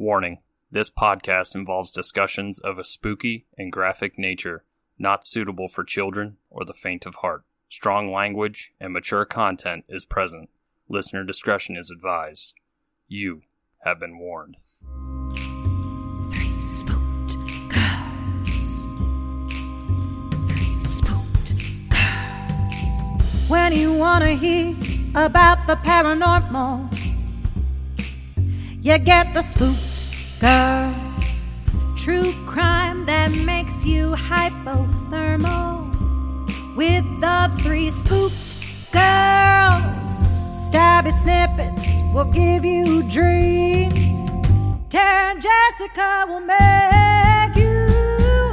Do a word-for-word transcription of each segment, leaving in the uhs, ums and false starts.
Warning, this podcast involves discussions of a spooky and graphic nature, not suitable for children or the faint of heart. Strong language and mature content is present. Listener discretion is advised. You have been warned. Three Spooked Girls. Three Spooked Girls. When you want to hear about the paranormal, you get the Spooked Girls. True crime that makes you hypothermal with the Three Spooked Girls. Stabby snippets will give you dreams. Tara and Jessica will make you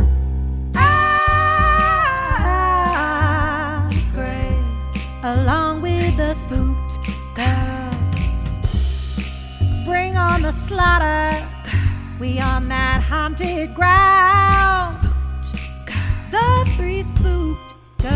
eyes gray, along with the Spooked Girls. Bring on the slaughter, we on that haunted ground. The Three Spooked Girls.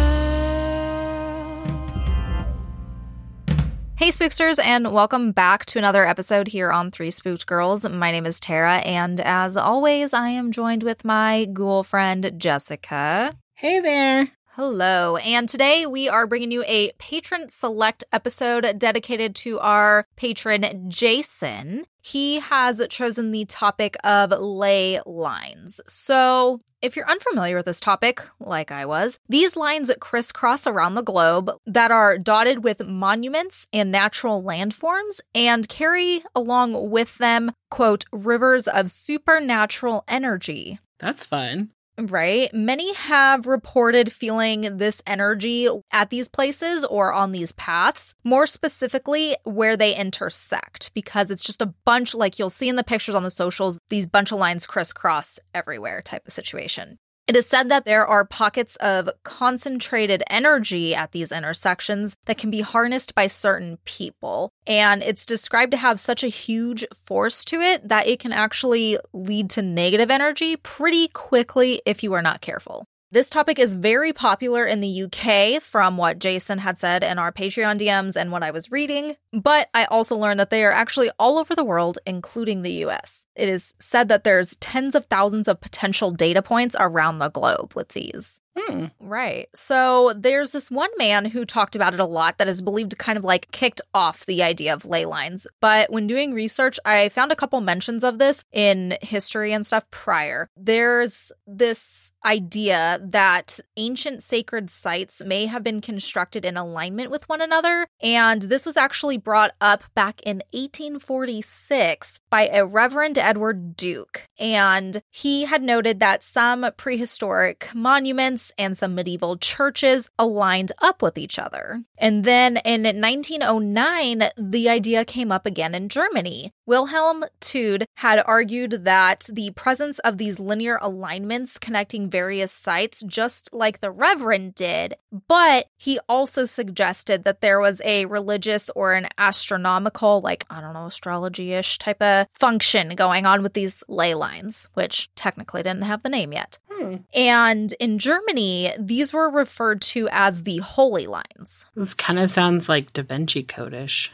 Hey Spooksters, and welcome back to another episode here on Three Spooked Girls. My name is Tara, and as always, I am joined with my ghoul friend, Jessica. Hey there. Hello, and today we are bringing you a patron select episode dedicated to our patron, Jason. He has chosen the topic of ley lines. So if you're unfamiliar with this topic, like I was, these lines crisscross around the globe that are dotted with monuments and natural landforms and carry along with them, quote, rivers of supernatural energy. That's fun. Right? Many have reported feeling this energy at these places or on these paths, more specifically where they intersect, because it's just a bunch, like you'll see in the pictures on the socials, these bunch of lines crisscross everywhere type of situation. It is said that there are pockets of concentrated energy at these intersections that can be harnessed by certain people. And it's described to have such a huge force to it that it can actually lead to negative energy pretty quickly if you are not careful. This topic is very popular in the U K from what Jason had said in our Patreon D Ms and what I was reading, but I also learned that they are actually all over the world, including the U S. It is said that there's tens of thousands of potential data points around the globe with these. Hmm. Right. So there's this one man who talked about it a lot that is believed to kind of like kicked off the idea of ley lines. But when doing research, I found a couple mentions of this in history and stuff prior. There's this idea that ancient sacred sites may have been constructed in alignment with one another. And this was actually brought up back in eighteen forty-six by a Reverend Edward Duke. And he had noted that some prehistoric monuments and some medieval churches aligned up with each other. And then in nineteen oh nine, the idea came up again in Germany. Wilhelm Tude had argued that the presence of these linear alignments connecting various sites, just like the Reverend did, but he also suggested that there was a religious or an astronomical, like, I don't know, astrology-ish type of function going on with these ley lines, which technically didn't have the name yet. Hmm. And in Germany, these were referred to as the holy lines. This kind of sounds like Da Vinci Code-ish.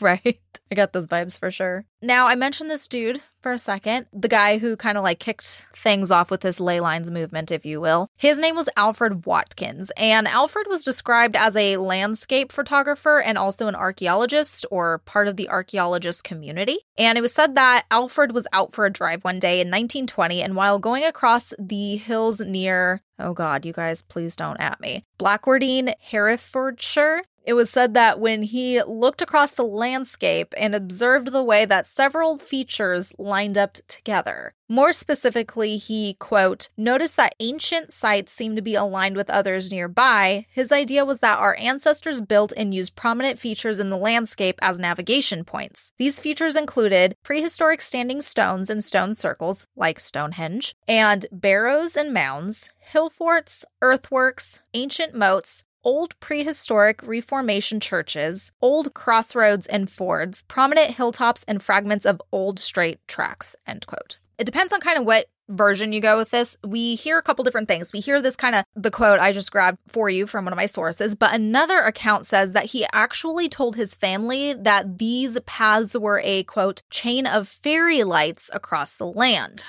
Right? I got those vibes for sure. Now, I mentioned this dude for a second, the guy who kind of like kicked things off with this ley lines movement, if you will. His name was Alfred Watkins, and Alfred was described as a landscape photographer and also an archaeologist or part of the archaeologist community. And it was said that Alfred was out for a drive one day in nineteen twenty, and while going across the hills near, oh God, you guys, please don't at me, Blackwardine, Herefordshire, it was said that when he looked across the landscape and observed the way that several features lined up together. More specifically, he, quote, noticed that ancient sites seem to be aligned with others nearby. His idea was that our ancestors built and used prominent features in the landscape as navigation points. These features included prehistoric standing stones and stone circles, like Stonehenge, and barrows and mounds, hill forts, earthworks, ancient moats, old prehistoric reformation churches, old crossroads and fords, prominent hilltops, and fragments of old straight tracks, end quote. It depends on kind of what version you go with this, we hear a couple different things. We hear this kind of the quote I just grabbed for you from one of my sources, but another account says that he actually told his family that these paths were a, quote, chain of fairy lights across the land.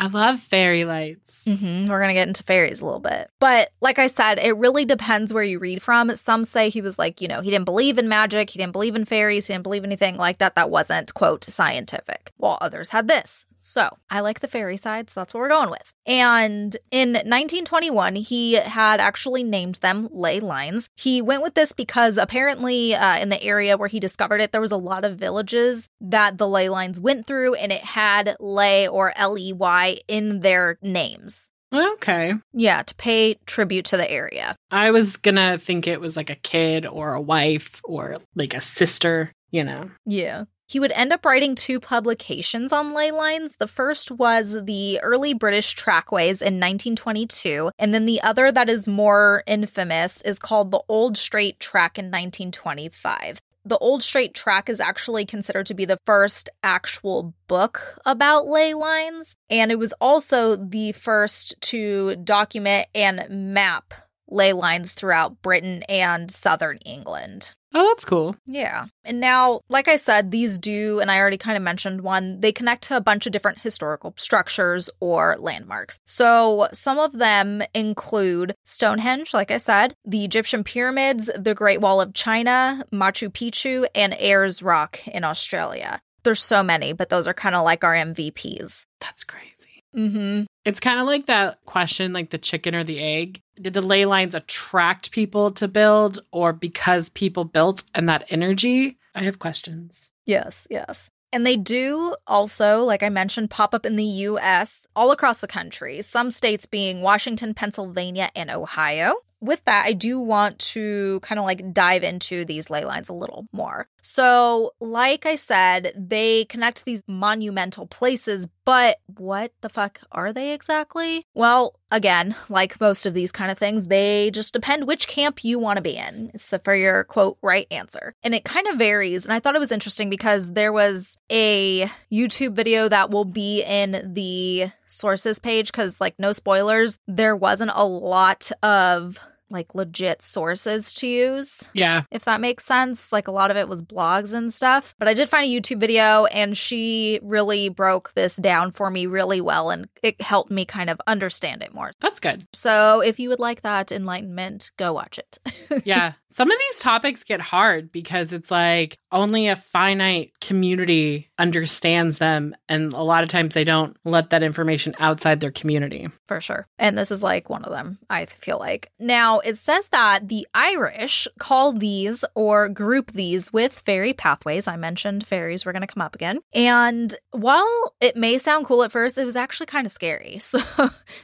I love fairy lights. Mm-hmm. We're going to get into fairies a little bit. But like I said, it really depends where you read from. Some say he was like, you know, he didn't believe in magic. He didn't believe in fairies. He didn't believe anything like that. That wasn't, quote, scientific. While others had this. So I like the fairy side, so that's what we're going with. And in nineteen twenty-one, he had actually named them Ley Lines. He went with this because apparently uh, in the area where he discovered it, there was a lot of villages that the ley lines went through, and it had ley or L E Y in their names. Okay. Yeah, to pay tribute to the area. I was going to think it was like a kid or a wife or like a sister, you know. Yeah. He would end up writing two publications on ley lines. The first was the Early British Trackways in nineteen twenty-two, and then the other that is more infamous is called the Old Straight Track in nineteen twenty-five. The Old Straight Track is actually considered to be the first actual book about ley lines, and it was also the first to document and map ley lines throughout Britain and southern England. Oh, that's cool. Yeah. And now, like I said, these do, and I already kind of mentioned one, they connect to a bunch of different historical structures or landmarks. So some of them include Stonehenge, like I said, the Egyptian pyramids, the Great Wall of China, Machu Picchu, and Ayers Rock in Australia. There's so many, but those are kind of like our M V Ps. That's crazy. Mm-hmm. It's kind of like that question, like the chicken or the egg. Did the ley lines attract people to build, or because people built and that energy? I have questions. Yes, yes. And they do also, like I mentioned, pop up in the U S all across the country, some states being Washington, Pennsylvania, and Ohio. With that, I do want to kind of like dive into these ley lines a little more. So, like I said, they connect these monumental places, but what the fuck are they exactly? Well, again, like most of these kind of things, they just depend which camp you want to be in. So for your, quote, right answer. And it kind of varies. And I thought it was interesting because there was a YouTube video that will be in the sources page because, like, no spoilers, there wasn't a lot of like legit sources to use. Yeah. If that makes sense. Like a lot of it was blogs and stuff. But I did find a YouTube video, and she really broke this down for me really well, and it helped me kind of understand it more. That's good. So if you would like that enlightenment, go watch it. Yeah. Some of these topics get hard because it's like only a finite community understands them. And a lot of times they don't let that information outside their community. For sure. And this is like one of them, I feel like. Now, it says that the Irish call these or group these with fairy pathways. I mentioned fairies were going to come up again. And while it may sound cool at first, it was actually kind of scary. So,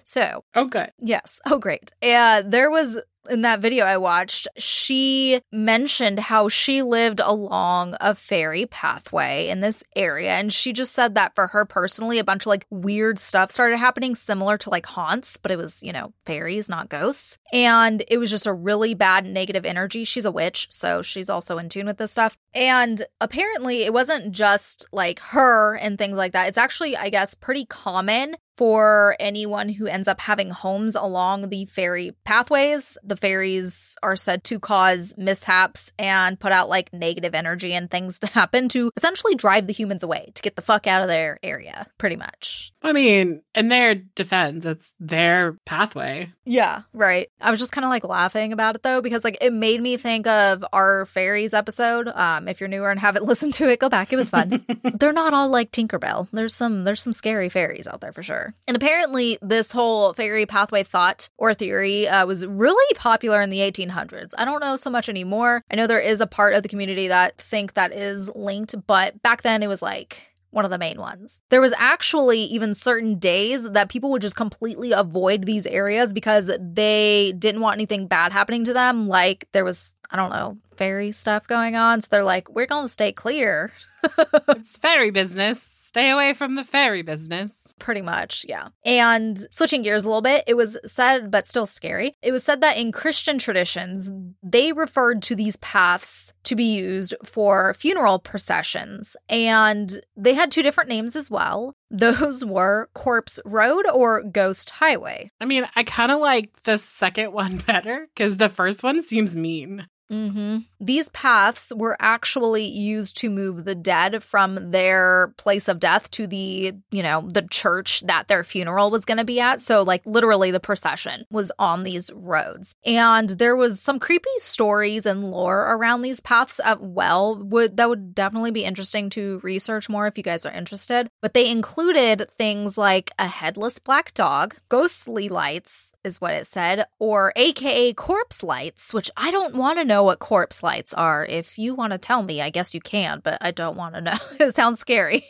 so. Oh, good. Yes. Oh, great. Uh, there was... In that video I watched, she mentioned how she lived along a fairy pathway in this area. And she just said that for her personally, a bunch of like weird stuff started happening similar to like haunts, but it was, you know, fairies, not ghosts. And it was just a really bad negative energy. She's a witch, so she's also in tune with this stuff. And apparently it wasn't just like her and things like that. It's actually, I guess, pretty common for anyone who ends up having homes along the fairy pathways. The fairies are said to cause mishaps and put out like negative energy and things to happen to essentially drive the humans away, to get the fuck out of their area, pretty much. I mean, in their defense, it's their pathway. Yeah, right. I was just kind of like laughing about it though, because like it made me think of our fairies episode. Um, if you're newer and haven't listened to it, go back. It was fun. They're not all like Tinkerbell. There's some, there's some scary fairies out there for sure. And apparently this whole fairy pathway thought or theory uh, was really popular in the eighteen hundreds. I don't know so much anymore. I know there is a part of the community that think that is linked, but back then it was like one of the main ones. There was actually even certain days that people would just completely avoid these areas because they didn't want anything bad happening to them. Like there was, I don't know, fairy stuff going on. So they're like, we're going to stay clear. It's fairy business. Stay away from the fairy business. Pretty much, yeah. And switching gears a little bit, it was said, but still scary, it was said that in Christian traditions, they referred to these paths to be used for funeral processions. And they had two different names as well. Those were Corpse Road or Ghost Highway. I mean, I kind of like the second one better because the first one seems mean. Mm-hmm. These paths were actually used to move the dead from their place of death to the, you know, the church that their funeral was going to be at. So, like, literally the procession was on these roads. And there was some creepy stories and lore around these paths as well. Would, that would definitely be interesting to research more if you guys are interested. But they included things like a headless black dog, ghostly lights is what it said, or A K A corpse lights, which I don't want to know what corpse lights are. If you want to tell me, I guess you can, but I don't want to know. It sounds scary.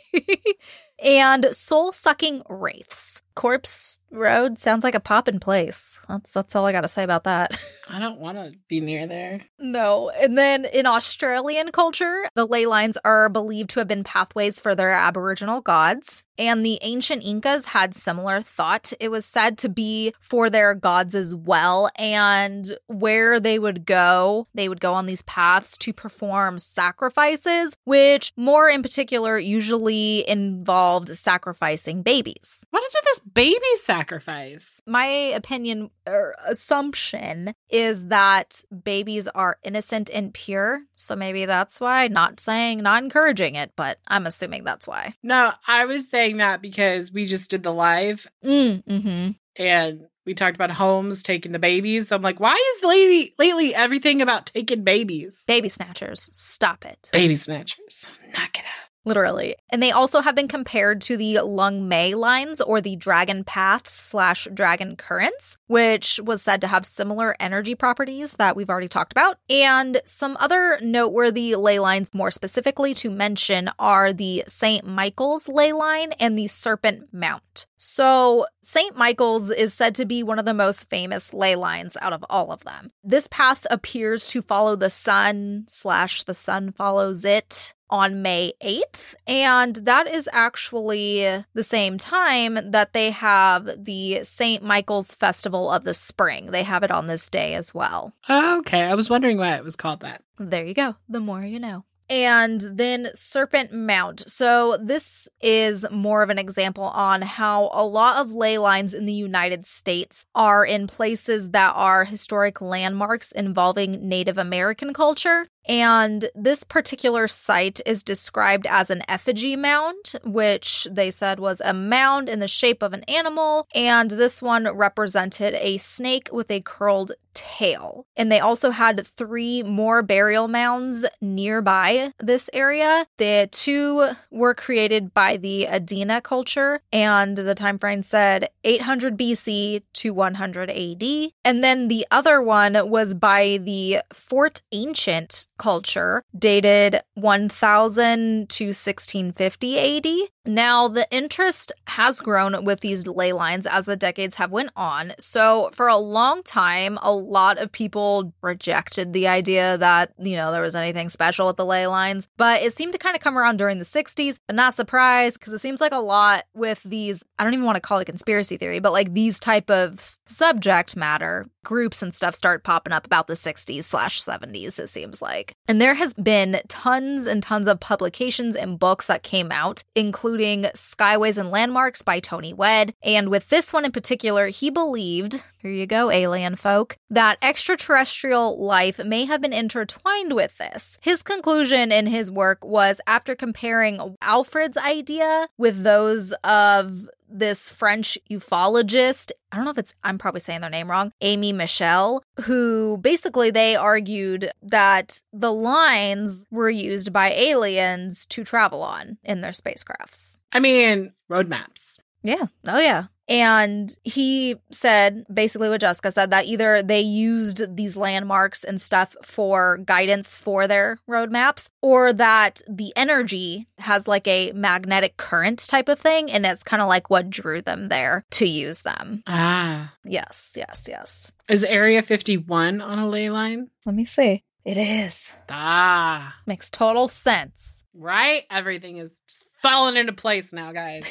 And soul-sucking wraiths. Corpse Road sounds like a poppin' place. That's that's all I gotta say about that. I don't want to be near there. No. And then in Australian culture, the ley lines are believed to have been pathways for their Aboriginal gods. And the ancient Incas had similar thought. It was said to be for their gods as well. And where they would go, they would go on these paths to perform sacrifices, which more in particular usually involved sacrificing babies. What is with this baby sacrifice? My opinion or assumption is that babies are innocent and pure. So maybe that's why. Not saying, not encouraging it, but I'm assuming that's why. No, I was saying that because we just did the live mm, mm-hmm. and we talked about homes taking the babies. So I'm like, why is lately, lately everything about taking babies? Baby snatchers. Stop it. Baby snatchers. Knock it out. Literally. And they also have been compared to the Lung Mei lines or the dragon paths slash dragon currents, which was said to have similar energy properties that we've already talked about. And some other noteworthy ley lines more specifically to mention are the Saint Michael's ley line and the Serpent Mount. So Saint Michael's is said to be one of the most famous ley lines out of all of them. This path appears to follow the sun slash the sun follows it on May eighth, and that is actually the same time that they have the Saint Michael's Festival of the Spring. They have it on this day as well. Okay, I was wondering why it was called that. There you go. The more you know. And then Serpent Mount. So this is more of an example on how a lot of ley lines in the United States are in places that are historic landmarks involving Native American culture. And this particular site is described as an effigy mound, which they said was a mound in the shape of an animal. And this one represented a snake with a curled tail. And they also had three more burial mounds nearby this area. The two were created by the Adena culture. And the time frame said eight hundred B C to one hundred A D. And then the other one was by the Fort Ancient culture, dated one thousand to sixteen fifty A D. Now, the interest has grown with these ley lines as the decades have went on. So for a long time, a lot of people rejected the idea that, you know, there was anything special with the ley lines. But it seemed to kind of come around during the sixties. But not surprised, because it seems like a lot with these, I don't even want to call it conspiracy theory, but like these type of subject matter groups and stuff start popping up about the sixties slash seventies, it seems like. And there has been tons and tons of publications and books that came out, including including Skyways and Landmarks by Tony Wedd. And with this one in particular, he believed, here you go, alien folk, that extraterrestrial life may have been intertwined with this. His conclusion in his work was, after comparing Alfred's idea with those of this French ufologist, I don't know if it's, I'm probably saying their name wrong, Aimé Michel, who basically they argued that the lines were used by aliens to travel on in their spacecrafts. I mean, road maps. Yeah. Oh, yeah. And he said, basically what Jessica said, that either they used these landmarks and stuff for guidance for their roadmaps, or that the energy has like a magnetic current type of thing, and it's kind of like what drew them there to use them. Ah. Yes, yes, yes. Is Area fifty-one on a ley line? Let me see. It is. Ah. Makes total sense. Right? Everything is just falling into place now, guys.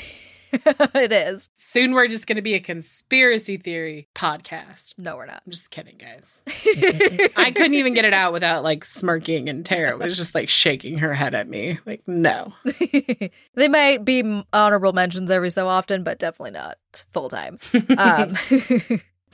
It is. Soon we're just going to be a conspiracy theory podcast. No, we're not. I'm just kidding, guys. I couldn't even get it out without, like, smirking, and Tara was just, like, shaking her head at me. Like, no. They might be honorable mentions every so often, but definitely not full time. Um,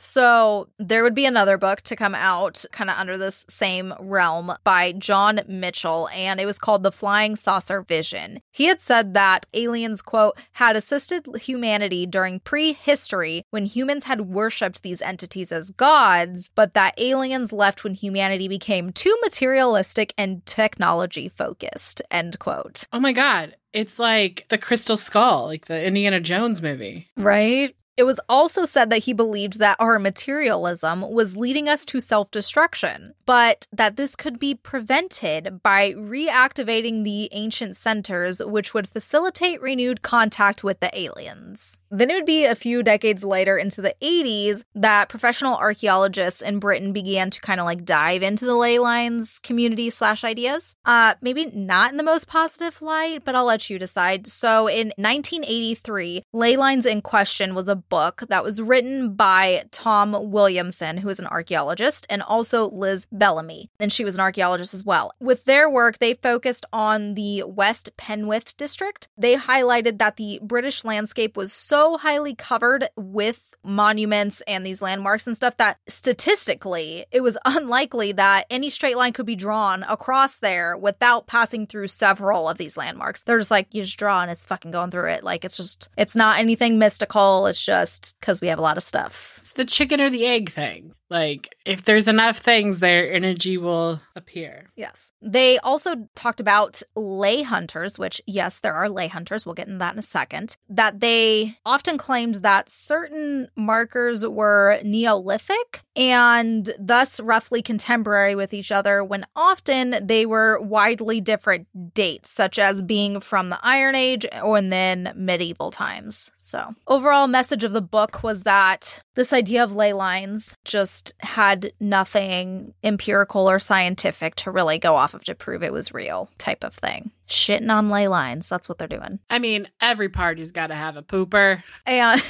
so there would be another book to come out kind of under this same realm by John Mitchell, and it was called The Flying Saucer Vision. He had said that aliens, quote, had assisted humanity during prehistory when humans had worshipped these entities as gods, but that aliens left when humanity became too materialistic and technology focused, end quote. Oh my God. It's like the Crystal Skull, like the Indiana Jones movie. Right? It was also said that he believed that our materialism was leading us to self-destruction, but that this could be prevented by reactivating the ancient centers, which would facilitate renewed contact with the aliens. Then it would be a few decades later into the eighties that professional archaeologists in Britain began to kind of like dive into the ley lines community slash ideas. Uh, maybe not in the most positive light, but I'll let you decide. So in nineteen eighty-three, Ley Lines in Question was a book that was written by Tom Williamson, who is an archaeologist, and also Liz Bellamy, and she was an archaeologist as well. With their work, they focused on the West Penwith district. They highlighted that the British landscape was so highly covered with monuments and these landmarks and stuff that statistically, it was unlikely that any straight line could be drawn across there without passing through several of these landmarks. They're just like, you just draw and it's fucking going through it. Like, it's just, it's not anything mystical. It's just because we have a lot of stuff. It's the chicken or the egg thing. Like, if there's enough things there, energy will appear. Yes. They also talked about ley hunters, which, yes, there are ley hunters. We'll get into that in a second. That they often claimed that certain markers were Neolithic and thus roughly contemporary with each other, when often they were widely different dates, such as being from the Iron Age or then medieval times. So overall message of the book was that this idea of ley lines just had nothing empirical or scientific to really go off of to prove it was real type of thing. Shitting on ley lines. That's what they're doing. I mean, every party's got to have a pooper. And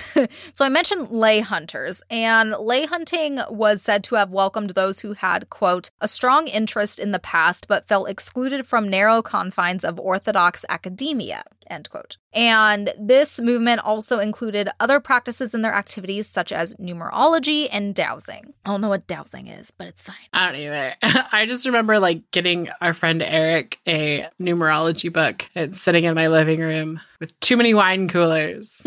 so I mentioned ley hunters, and ley hunting was said to have welcomed those who had, quote, a strong interest in the past but felt excluded from narrow confines of orthodox academia, end quote. And this movement also included other practices in their activities, such as numerology and dowsing. I don't know what dowsing is, but it's fine. I don't either. I just remember, like, getting our friend Eric a numerology book and sitting in my living room with too many wine coolers.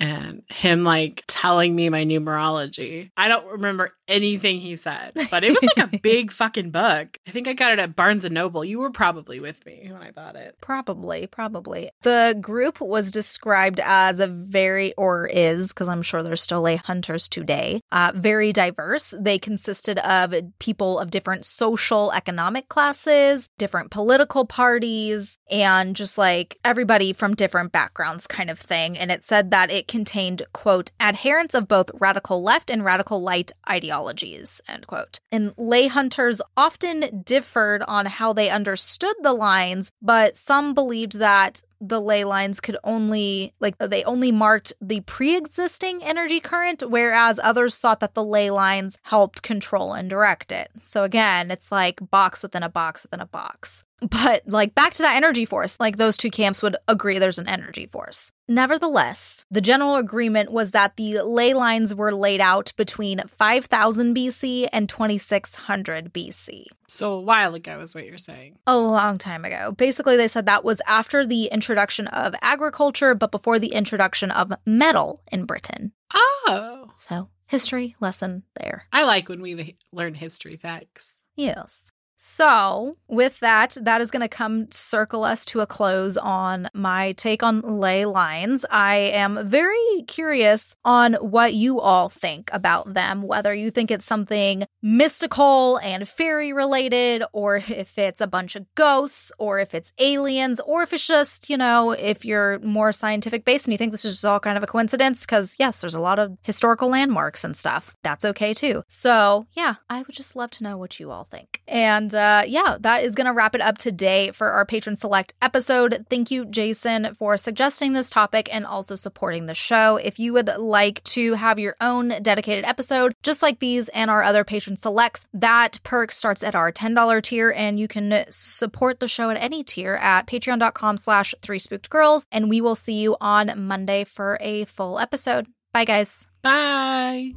And him, like, telling me my numerology. I don't remember anything he said, but it was like a big fucking book. I think I got it at Barnes and Noble. You were probably with me when I bought it. Probably, probably. The group was described as a very, or is, because I'm sure there's still lay hunters today, uh, very diverse. They consisted of people of different social, economic classes, different political parties, and just like everybody from different backgrounds kind of thing. And it said that it contained, quote, adherents of both radical left and radical right ideologies, end quote. And ley hunters often differed on how they understood the lines, but some believed that the ley lines could only, like, they only marked the pre-existing energy current, whereas others thought that the ley lines helped control and direct it. So again, it's like box within a box within a box. But, like, back to that energy force, like, those two camps would agree there's an energy force. Nevertheless, the general agreement was that the ley lines were laid out between five thousand B C and twenty-six hundred B C. So a while ago is what you're saying. A long time ago. Basically, they said that was after the introduction of agriculture, but before the introduction of metal in Britain. Oh. So, history lesson there. I like when we learn history facts. Yes. So with that, that is going to come circle us to a close on my take on ley lines. I am very curious on what you all think about them, whether you think it's something mystical and fairy related, or if it's a bunch of ghosts, or if it's aliens, or if it's just, you know, if you're more scientific based and you think this is just all kind of a coincidence, because yes, there's a lot of historical landmarks and stuff. That's okay too. So yeah, I would just love to know what you all think. And And uh, yeah, that is going to wrap it up today for our Patron Select episode. Thank you, Jason, for suggesting this topic and also supporting the show. If you would like to have your own dedicated episode, just like these and our other Patron Selects, that perk starts at our ten dollars tier, and you can support the show at any tier at patreon.com slash three spooked girls. And we will see you on Monday for a full episode. Bye, guys. Bye.